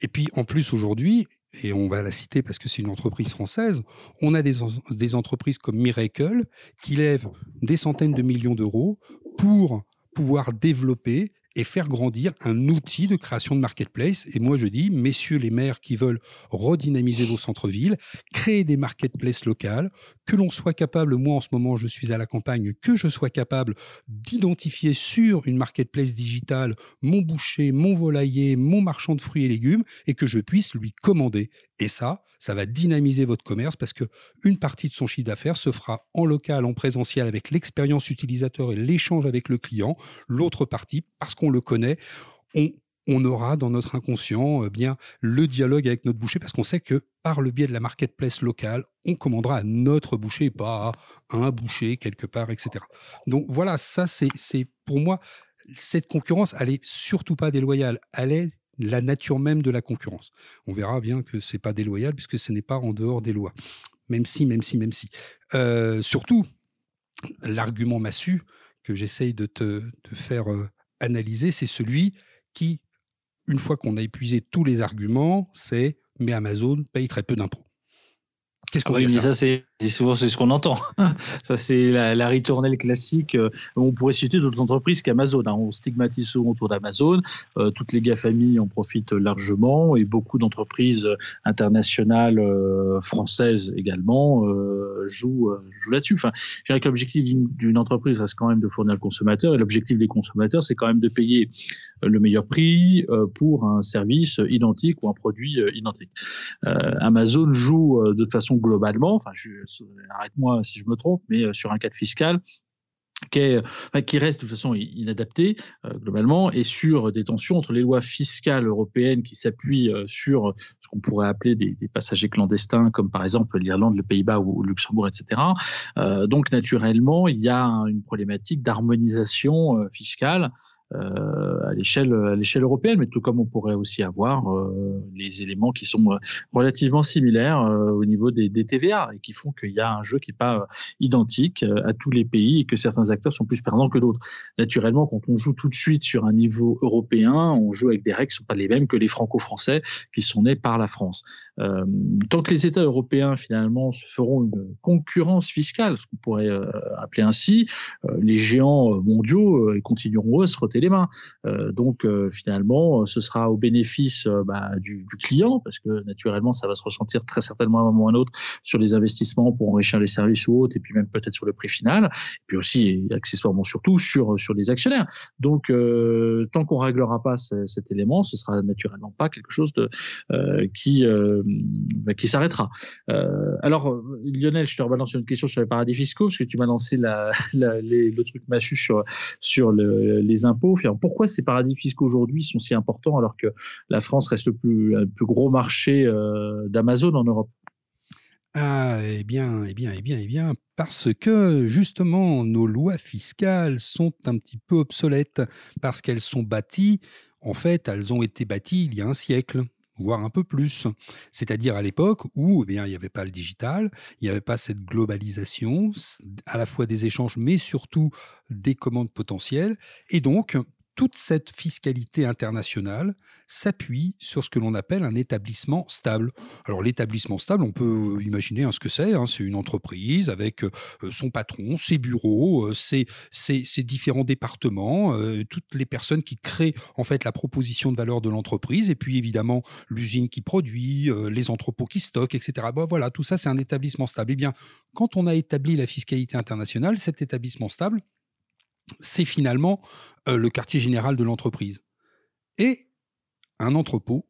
Et puis, en plus, aujourd'hui, et on va la citer parce que c'est une entreprise française, on a des entreprises comme Miracle qui lèvent des centaines de millions d'euros pour pouvoir développer et faire grandir un outil de création de marketplace. Et moi, je dis, messieurs les maires qui veulent redynamiser nos centres-villes, créer des marketplaces locales, que l'on soit capable, moi en ce moment, je suis à la campagne, que je sois capable d'identifier sur une marketplace digitale mon boucher, mon volailler, mon marchand de fruits et légumes, et que je puisse lui commander. Et ça va dynamiser votre commerce parce qu'une partie de son chiffre d'affaires se fera en local, en présentiel, avec l'expérience utilisateur et l'échange avec le client. L'autre partie, parce qu'on le connaît, on aura dans notre inconscient bien le dialogue avec notre boucher parce qu'on sait que par le biais de la marketplace locale, on commandera à notre boucher, pas à un boucher quelque part, etc. Donc voilà, ça c'est pour moi, cette concurrence, elle n'est surtout pas déloyale, elle est la nature même de la concurrence. On verra bien que ce n'est pas déloyal puisque ce n'est pas en dehors des lois. Même si. Surtout, l'argument massue que j'essaye de te faire analyser, c'est celui qui, une fois qu'on a épuisé tous les arguments, c'est « mais Amazon paye très peu d'impôts ». Qu'est-ce qu'on dit à ça ? C'est souvent ce qu'on entend. Ça, c'est la ritournelle classique. On pourrait citer d'autres entreprises qu'Amazon. Hein. On stigmatise souvent autour d'Amazon. Toutes les GAFAMI en profitent largement et beaucoup d'entreprises internationales, françaises également, jouent là-dessus. Enfin, je dirais que l'objectif d'une entreprise reste quand même de fournir le consommateur et l'objectif des consommateurs, c'est quand même de payer le meilleur prix pour un service identique ou un produit identique. Amazon joue de toute façon globalement, enfin, arrête-moi si je me trompe, mais sur un cadre fiscal qui reste de toute façon inadapté globalement, et sur des tensions entre les lois fiscales européennes qui s'appuient sur ce qu'on pourrait appeler des passagers clandestins, comme par exemple l'Irlande, le Pays-Bas ou le Luxembourg, etc. Donc naturellement, il y a une problématique d'harmonisation fiscale à l'échelle européenne, mais tout comme on pourrait aussi avoir les éléments qui sont relativement similaires au niveau des TVA et qui font qu'il y a un jeu qui n'est pas identique à tous les pays et que certains acteurs sont plus perdants que d'autres. Naturellement, quand on joue tout de suite sur un niveau européen, on joue avec des règles qui ne sont pas les mêmes que les franco-français qui sont nés par la France. Tant que les États européens, finalement, se feront une concurrence fiscale, ce qu'on pourrait appeler ainsi, les géants mondiaux continueront à se roter les mains. Finalement, ce sera au bénéfice du client, parce que naturellement, ça va se ressentir très certainement à un moment ou à un autre sur les investissements pour enrichir les services ou autres, et puis même peut-être sur le prix final, et puis aussi, et accessoirement surtout, sur les actionnaires. Donc, tant qu'on ne réglera pas cet élément, ce ne sera naturellement pas quelque chose qui s'arrêtera. Alors, Lionel, je te rebalance une question sur les paradis fiscaux, parce que tu m'as lancé le truc machu sur les impôts d'impôts. Pourquoi ces paradis fiscaux aujourd'hui sont si importants alors que la France reste le plus gros marché d'Amazon en Europe ? Ah, eh bien, parce que justement nos lois fiscales sont un petit peu obsolètes parce qu'elles sont bâties, en fait, elles ont été bâties il y a un siècle, voire un peu plus. C'est-à-dire à l'époque où eh bien, il n'y avait pas le digital, il n'y avait pas cette globalisation, à la fois des échanges, mais surtout des commandes potentielles. Et donc, toute cette fiscalité internationale s'appuie sur ce que l'on appelle un établissement stable. Alors, l'établissement stable, on peut imaginer ce que c'est. C'est une entreprise avec son patron, ses bureaux, ses différents départements, toutes les personnes qui créent en fait la proposition de valeur de l'entreprise et puis évidemment l'usine qui produit, les entrepôts qui stockent, etc. Bon, voilà, tout ça, c'est un établissement stable. Eh bien, quand on a établi la fiscalité internationale, cet établissement stable, c'est finalement le quartier général de l'entreprise. Et un entrepôt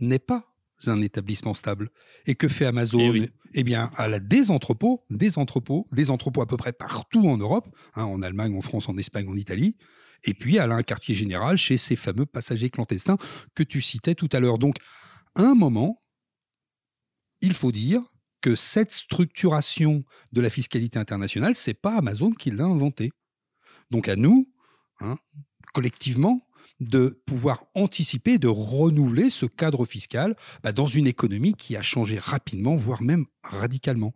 n'est pas un établissement stable. Et que fait Amazon ? Et oui. Eh bien, elle a des entrepôts à peu près partout en Europe, en Allemagne, en France, en Espagne, en Italie. Et puis, elle a un quartier général chez ces fameux passagers clandestins que tu citais tout à l'heure. Donc, à un moment, il faut dire que cette structuration de la fiscalité internationale, ce n'est pas Amazon qui l'a inventée. Donc à nous, collectivement, de pouvoir anticiper, de renouveler ce cadre fiscal dans une économie qui a changé rapidement, voire même radicalement.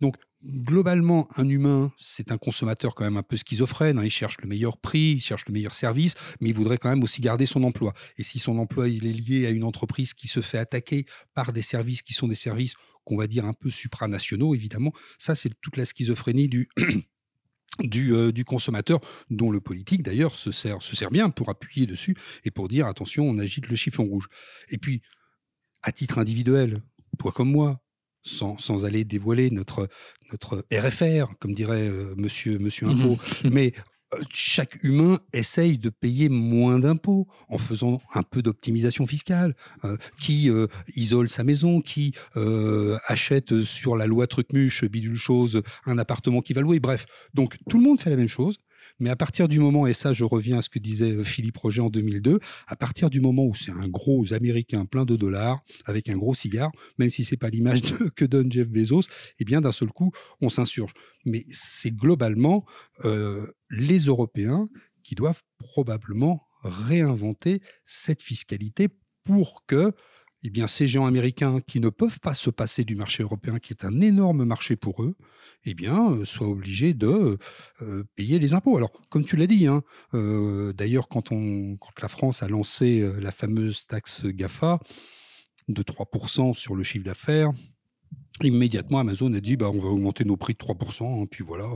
Donc globalement, un humain, c'est un consommateur quand même un peu schizophrène. Il cherche le meilleur prix, il cherche le meilleur service, mais il voudrait quand même aussi garder son emploi. Et si son emploi il est lié à une entreprise qui se fait attaquer par des services qui sont des services qu'on va dire un peu supranationaux, évidemment, ça c'est toute la schizophrénie du consommateur, dont le politique d'ailleurs se sert bien pour appuyer dessus et pour dire attention, on agite le chiffon rouge. Et puis, à titre individuel, toi comme moi, sans aller dévoiler notre RFR, comme dirait monsieur Impôt, mais chaque humain essaye de payer moins d'impôts en faisant un peu d'optimisation fiscale, qui isole sa maison, qui achète sur la loi trucmuche, bidule chose, un appartement qui va louer, bref. Donc, tout le monde fait la même chose, mais à partir du moment, et ça, je reviens à ce que disait Philippe Roger en 2002, à partir du moment où c'est un gros Américain plein de dollars, avec un gros cigare, même si ce n'est pas l'image que donne Jeff Bezos, eh bien, d'un seul coup, on s'insurge. Mais c'est globalement les Européens qui doivent probablement réinventer cette fiscalité pour que eh bien, ces géants américains qui ne peuvent pas se passer du marché européen, qui est un énorme marché pour eux, eh bien, soient obligés de payer les impôts. Alors, comme tu l'as dit, d'ailleurs, quand la France a lancé la fameuse taxe GAFA de 3% sur le chiffre d'affaires, immédiatement, Amazon a dit on va augmenter nos prix de 3%, puis voilà,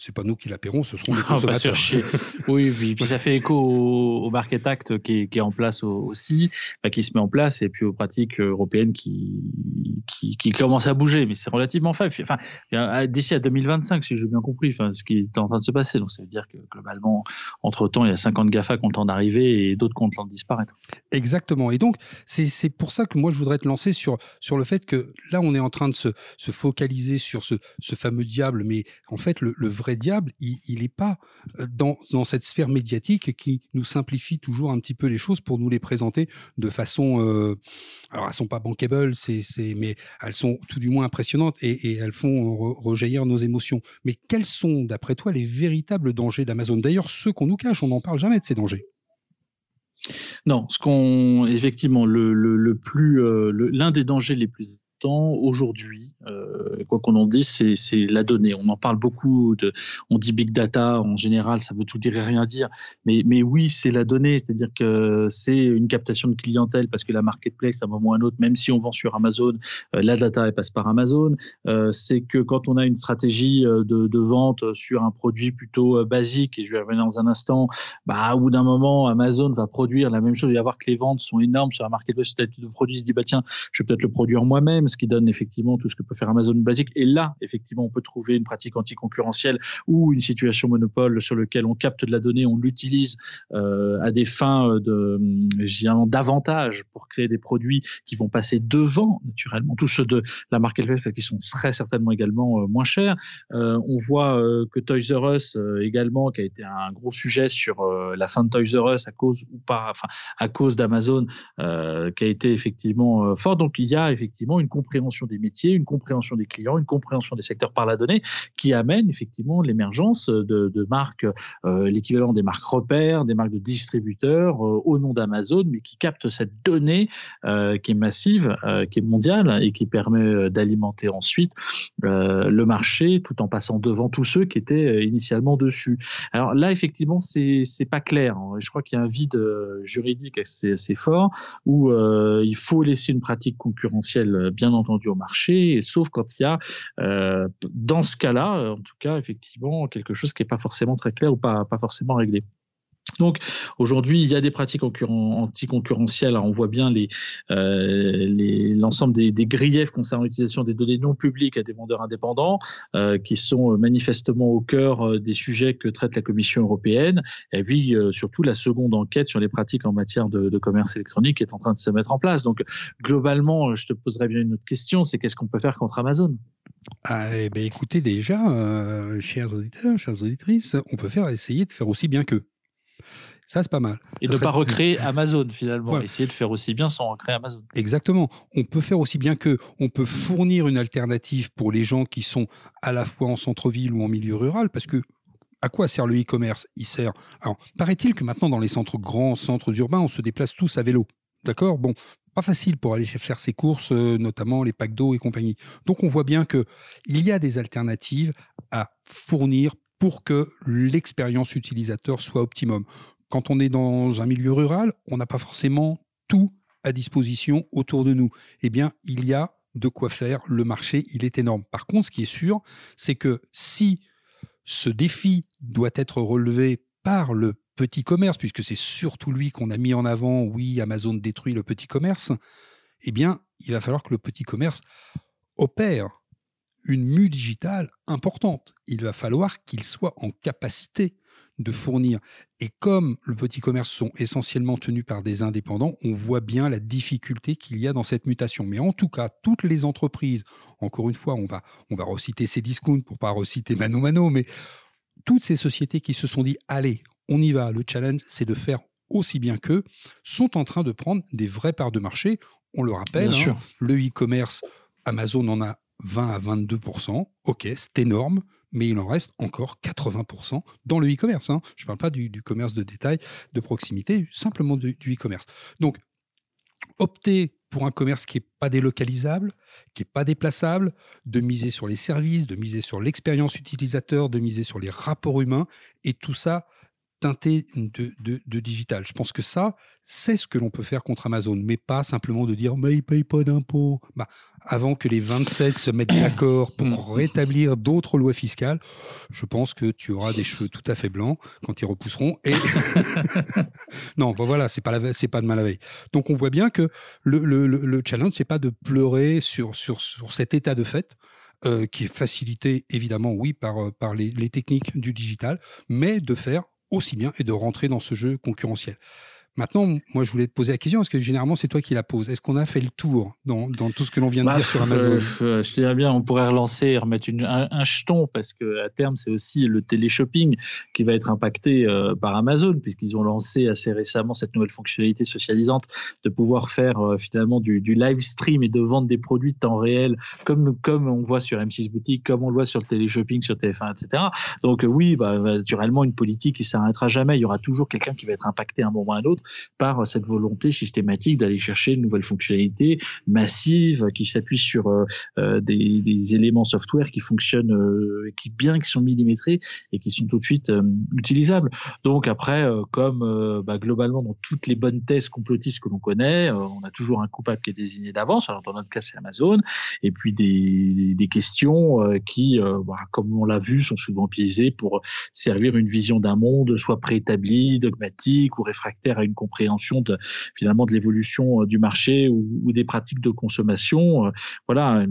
c'est pas nous qui la paierons, ce seront les consommateurs. Oui, puis ça fait écho au Market Act qui est en place aussi, qui se met en place, et puis aux pratiques européennes qui commencent à bouger, mais c'est relativement faible. Enfin, d'ici à 2025, si j'ai bien compris, ce qui est en train de se passer, donc ça veut dire que globalement, entre-temps, il y a 50 GAFA qui ont le temps d'arriver et d'autres qui ont le temps de disparaître. Exactement, et donc c'est pour ça que moi je voudrais te lancer sur le fait que là, on est en train de se focaliser sur ce fameux diable, mais en fait, le vrai diable, il n'est pas dans cette sphère médiatique qui nous simplifie toujours un petit peu les choses pour nous les présenter de façon... alors, elles ne sont pas bankable, mais elles sont tout du moins impressionnantes et elles font rejaillir nos émotions. Mais quels sont, d'après toi, les véritables dangers d'Amazon ? D'ailleurs, ceux qu'on nous cache, on n'en parle jamais de ces dangers. Non, effectivement, l'un des dangers les plus... aujourd'hui, quoi qu'on en dise, c'est la donnée. On en parle beaucoup, on dit big data, en général, ça veut tout dire et rien dire. Mais oui, c'est la donnée, c'est-à-dire que c'est une captation de clientèle parce que la marketplace, à un moment ou à un autre, même si on vend sur Amazon, la data, elle passe par Amazon. C'est que quand on a une stratégie de vente sur un produit plutôt basique, et je vais revenir dans un instant, au bout d'un moment, Amazon va produire la même chose. Il va y avoir que les ventes sont énormes sur la marketplace. Le produit se dit, tiens, je vais peut-être le produire moi-même. ce qui donne effectivement tout ce que peut faire Amazon basique. Et là, effectivement, on peut trouver une pratique anticoncurrentielle ou une situation monopole sur laquelle on capte de la donnée, on l'utilise à des fins d'avantage pour créer des produits qui vont passer devant, naturellement, tous ceux de la marque LVF, qui sont très certainement également moins chers. On voit que Toys R Us également, qui a été un gros sujet sur la fin de Toys R Us à cause ou pas, enfin à cause d'Amazon, qui a été effectivement fort. Donc il y a effectivement une compréhension des métiers, une compréhension des clients, une compréhension des secteurs par la donnée, qui amène effectivement l'émergence de marques, l'équivalent des marques repères, des marques de distributeurs au nom d'Amazon, mais qui captent cette donnée qui est massive, qui est mondiale et qui permet d'alimenter ensuite le marché, tout en passant devant tous ceux qui étaient initialement dessus. Alors là, effectivement, c'est pas clair. Je crois qu'il y a un vide juridique assez fort où il faut laisser une pratique concurrentielle, bien entendu, au marché, sauf quand il y a, dans ce cas-là, en tout cas, effectivement, quelque chose qui n'est pas forcément très clair ou pas forcément réglé. Donc, aujourd'hui, il y a des pratiques anticoncurrentielles. On voit bien l'ensemble des griefs concernant l'utilisation des données non publiques à des vendeurs indépendants qui sont manifestement au cœur des sujets que traite la Commission européenne. Et puis, surtout, la seconde enquête sur les pratiques en matière de commerce électronique est en train de se mettre en place. Donc, globalement, je te poserai bien une autre question, c'est qu'est-ce qu'on peut faire contre Amazon ? Écoutez, déjà, chers auditeurs, chères auditrices, on peut essayer de faire aussi bien qu'eux. Ça, c'est pas mal. Et de ne pas recréer Amazon, finalement. Voilà. Essayer de faire aussi bien sans recréer Amazon. Exactement. On peut faire aussi bien qu'eux. On peut fournir une alternative pour les gens qui sont à la fois en centre-ville ou en milieu rural, parce que à quoi sert le e-commerce ? Il sert... Alors, paraît-il que maintenant, dans les grands centres urbains, on se déplace tous à vélo. D'accord ? Bon, pas facile pour aller faire ses courses, notamment les packs d'eau et compagnie. Donc, on voit bien qu'il y a des alternatives à fournir pour que l'expérience utilisateur soit optimum. Quand on est dans un milieu rural, on n'a pas forcément tout à disposition autour de nous. Eh bien, il y a de quoi faire. Le marché, il est énorme. Par contre, ce qui est sûr, c'est que si ce défi doit être relevé par le petit commerce, puisque c'est surtout lui qu'on a mis en avant, oui, Amazon détruit le petit commerce, eh bien, il va falloir que le petit commerce opère une mue digitale importante. Il va falloir qu'il soit en capacité de fournir. Et comme le petit commerce sont essentiellement tenus par des indépendants, on voit bien la difficulté qu'il y a dans cette mutation. Mais en tout cas, toutes les entreprises, encore une fois, on va reciter Cdiscount pour ne pas reciter Mano Mano, mais toutes ces sociétés qui se sont dit « Allez, on y va, le challenge, c'est de faire aussi bien qu'eux », sont en train de prendre des vraies parts de marché. On le rappelle, hein, le e-commerce, Amazon en a 20 à 22%, ok, c'est énorme, mais il en reste encore 80% dans le e-commerce. Hein. Je ne parle pas du commerce de détail, de proximité, simplement du e-commerce. Donc, opter pour un commerce qui n'est pas délocalisable, qui n'est pas déplaçable, de miser sur les services, de miser sur l'expérience utilisateur, de miser sur les rapports humains, et tout ça teinté de digital. Je pense que ça, c'est ce que l'on peut faire contre Amazon, mais pas simplement de dire « mais ils ne payent pas d'impôts ». Avant que les 27 se mettent d'accord pour rétablir d'autres lois fiscales, je pense que tu auras des cheveux tout à fait blancs quand ils repousseront. Et non, ben voilà, c'est pas de mal à veille. Donc, on voit bien que le challenge, c'est pas de pleurer sur cet état de fait, qui est facilité, évidemment, oui, par les techniques du digital, mais de faire aussi bien et de rentrer dans ce jeu concurrentiel. Maintenant, moi, je voulais te poser la question, parce que généralement, c'est toi qui la poses. Est-ce qu'on a fait le tour dans tout ce que l'on vient de dire sur Amazon ? Je dirais bien, on pourrait relancer et remettre un jeton, parce qu'à terme, c'est aussi le télé-shopping qui va être impacté par Amazon, puisqu'ils ont lancé assez récemment cette nouvelle fonctionnalité socialisante de pouvoir faire finalement du live stream et de vendre des produits de temps réel, comme on voit sur M6 Boutique, comme on le voit sur le télé-shopping, sur TF1, etc. Donc oui, naturellement, une politique qui ne s'arrêtera jamais. Il y aura toujours quelqu'un qui va être impacté à un moment ou à un autre par cette volonté systématique d'aller chercher une nouvelle fonctionnalité massive qui s'appuie sur des éléments software qui fonctionnent, qui sont millimétrés et qui sont tout de suite utilisables. Donc après, globalement dans toutes les bonnes thèses complotistes que l'on connaît, on a toujours un coupable qui est désigné d'avance. Alors dans notre cas, c'est Amazon. Et puis des questions comme on l'a vu, sont souvent biaisées pour servir une vision d'un monde soit préétablie, dogmatique ou réfractaire à une une compréhension de, finalement, de l'évolution du marché ou des pratiques de consommation, voilà,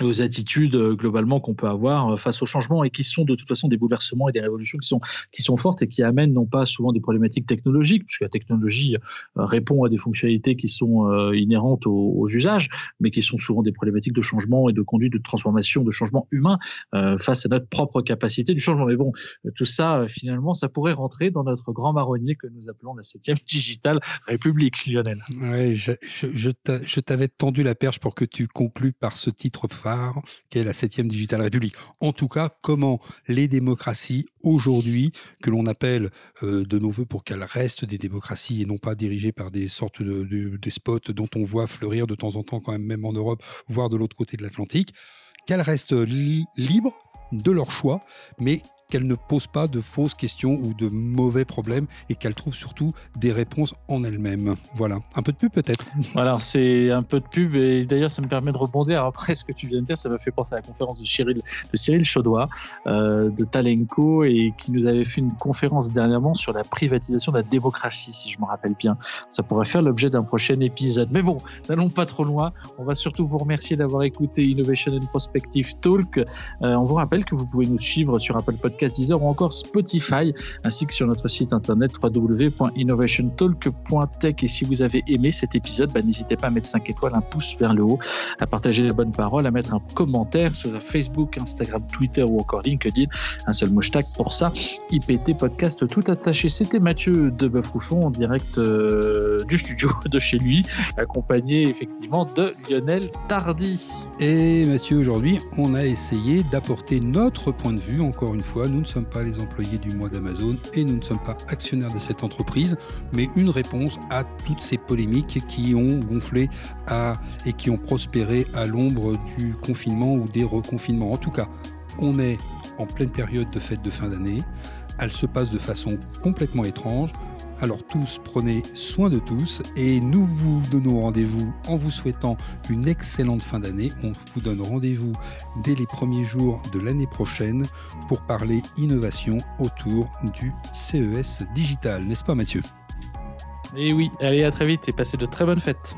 aux attitudes globalement qu'on peut avoir face au changement et qui sont de toute façon des bouleversements et des révolutions qui sont fortes et qui amènent non pas souvent des problématiques technologiques, puisque la technologie répond à des fonctionnalités qui sont inhérentes aux usages, mais qui sont souvent des problématiques de changement et de conduite, de transformation, de changement humain face à notre propre capacité du changement. Mais bon, tout ça, finalement, ça pourrait rentrer dans notre grand marronnier que nous appelons la 7e Digital République, Lionel. Oui, je t'avais tendu la perche pour que tu conclues par ce titre qu'est la 7e Digital République. En tout cas, comment les démocraties aujourd'hui, que l'on appelle de nos voeux pour qu'elles restent des démocraties et non pas dirigées par des sortes de despotes dont on voit fleurir de temps en temps quand même en Europe, voire de l'autre côté de l'Atlantique, qu'elles restent libres de leur choix, mais qu'elles ne posent pas de fausses questions ou de mauvais problèmes et qu'elles trouvent surtout des réponses en elles-mêmes. Voilà. Un peu de pub peut-être. Alors c'est un peu de pub et d'ailleurs ça me permet de rebondir après ce que tu viens de dire. Ça m'a fait penser à la conférence de Cyril Chaudois de Talenco et qui nous avait fait une conférence dernièrement sur la privatisation de la démocratie, si je me rappelle bien. Ça pourrait faire l'objet d'un prochain épisode. Mais bon, n'allons pas trop loin. On va surtout vous remercier d'avoir écouté Innovation and Prospective Talk. On vous rappelle que vous pouvez nous suivre sur Apple Podcast, Deezer ou encore Spotify, ainsi que sur notre site internet www.innovationtalk.tech. Et si vous avez aimé cet épisode, n'hésitez pas à mettre 5 étoiles, un pouce vers le haut, à partager les bonnes paroles, à mettre un commentaire sur Facebook, Instagram, Twitter ou encore LinkedIn. Un seul hashtag pour ça, IPT Podcast tout attaché. C'était Mathieu Deboeuf-Rouchon en direct du studio de chez lui, accompagné effectivement de Lionel Tardy. Et Mathieu, aujourd'hui, on a essayé d'apporter notre point de vue, encore une fois. Nous ne sommes pas les employés du mois d'Amazon et nous ne sommes pas actionnaires de cette entreprise, mais une réponse à toutes ces polémiques qui ont gonflé et qui ont prospéré à l'ombre du confinement ou des reconfinements. En tout cas, on est en pleine période de fête de fin d'année. Elle se passe de façon complètement étrange. Alors tous, prenez soin de tous et nous vous donnons rendez-vous en vous souhaitant une excellente fin d'année. On vous donne rendez-vous dès les premiers jours de l'année prochaine pour parler innovation autour du CES digital. N'est-ce pas Mathieu ? Et oui, allez à très vite et passez de très bonnes fêtes.